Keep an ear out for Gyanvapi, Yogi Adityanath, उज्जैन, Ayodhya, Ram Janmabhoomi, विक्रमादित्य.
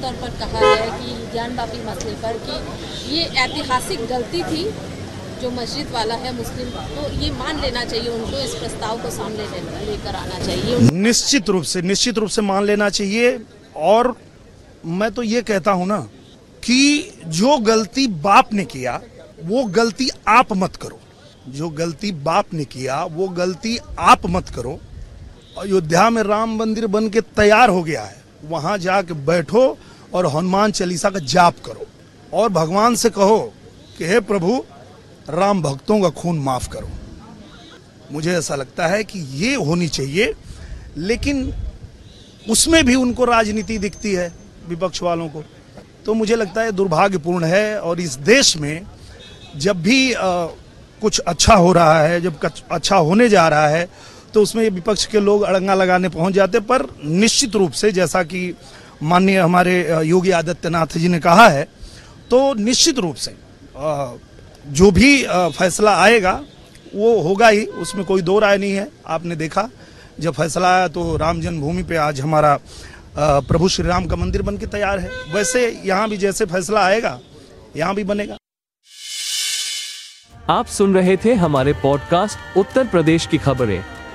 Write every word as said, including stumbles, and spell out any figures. तौर पर कहा गया कि ज्ञानवापी मसले पर कि ये ऐतिहासिक गलती थी जो मस्जिद वाला है मुस्लिम, तो ये मान लेना चाहिए उनको, इस प्रस्ताव को सामने लेकर आना चाहिए। निश्चित रूप से निश्चित रूप से मान लेना चाहिए। और मैं तो ये कहता हूँ ना कि जो गलती बाप ने किया वो गलती आप मत करो, जो गलती बाप ने किया वो गलती आप मत करो। अयोध्या में राम मंदिर बन के तैयार हो गया है, वहाँ जाके बैठो और हनुमान चालीसा का जाप करो और भगवान से कहो कि हे प्रभु, राम भक्तों का खून माफ करो। मुझे ऐसा लगता है कि ये होनी चाहिए, लेकिन उसमें भी उनको राजनीति दिखती है विपक्ष वालों को, तो मुझे लगता है दुर्भाग्यपूर्ण है। और इस देश में जब भी आ, कुछ अच्छा हो रहा है, जब अच्छा होने जा रहा है, तो उसमें विपक्ष के लोग अड़ंगा लगाने पहुंच जाते। पर निश्चित रूप से जैसा कि माननीय हमारे योगी आदित्यनाथ जी ने कहा है, तो निश्चित रूप से जो भी फैसला आएगा वो होगा ही, उसमें कोई दो राय नहीं है। आपने देखा जब फैसला आया तो राम जन्मभूमि पे आज हमारा प्रभु श्री राम का मंदिर बन के तैयार है, वैसे यहाँ भी जैसे फैसला आएगा यहाँ भी बनेगा। आप सुन रहे थे हमारे पॉडकास्ट उत्तर प्रदेश की खबरें।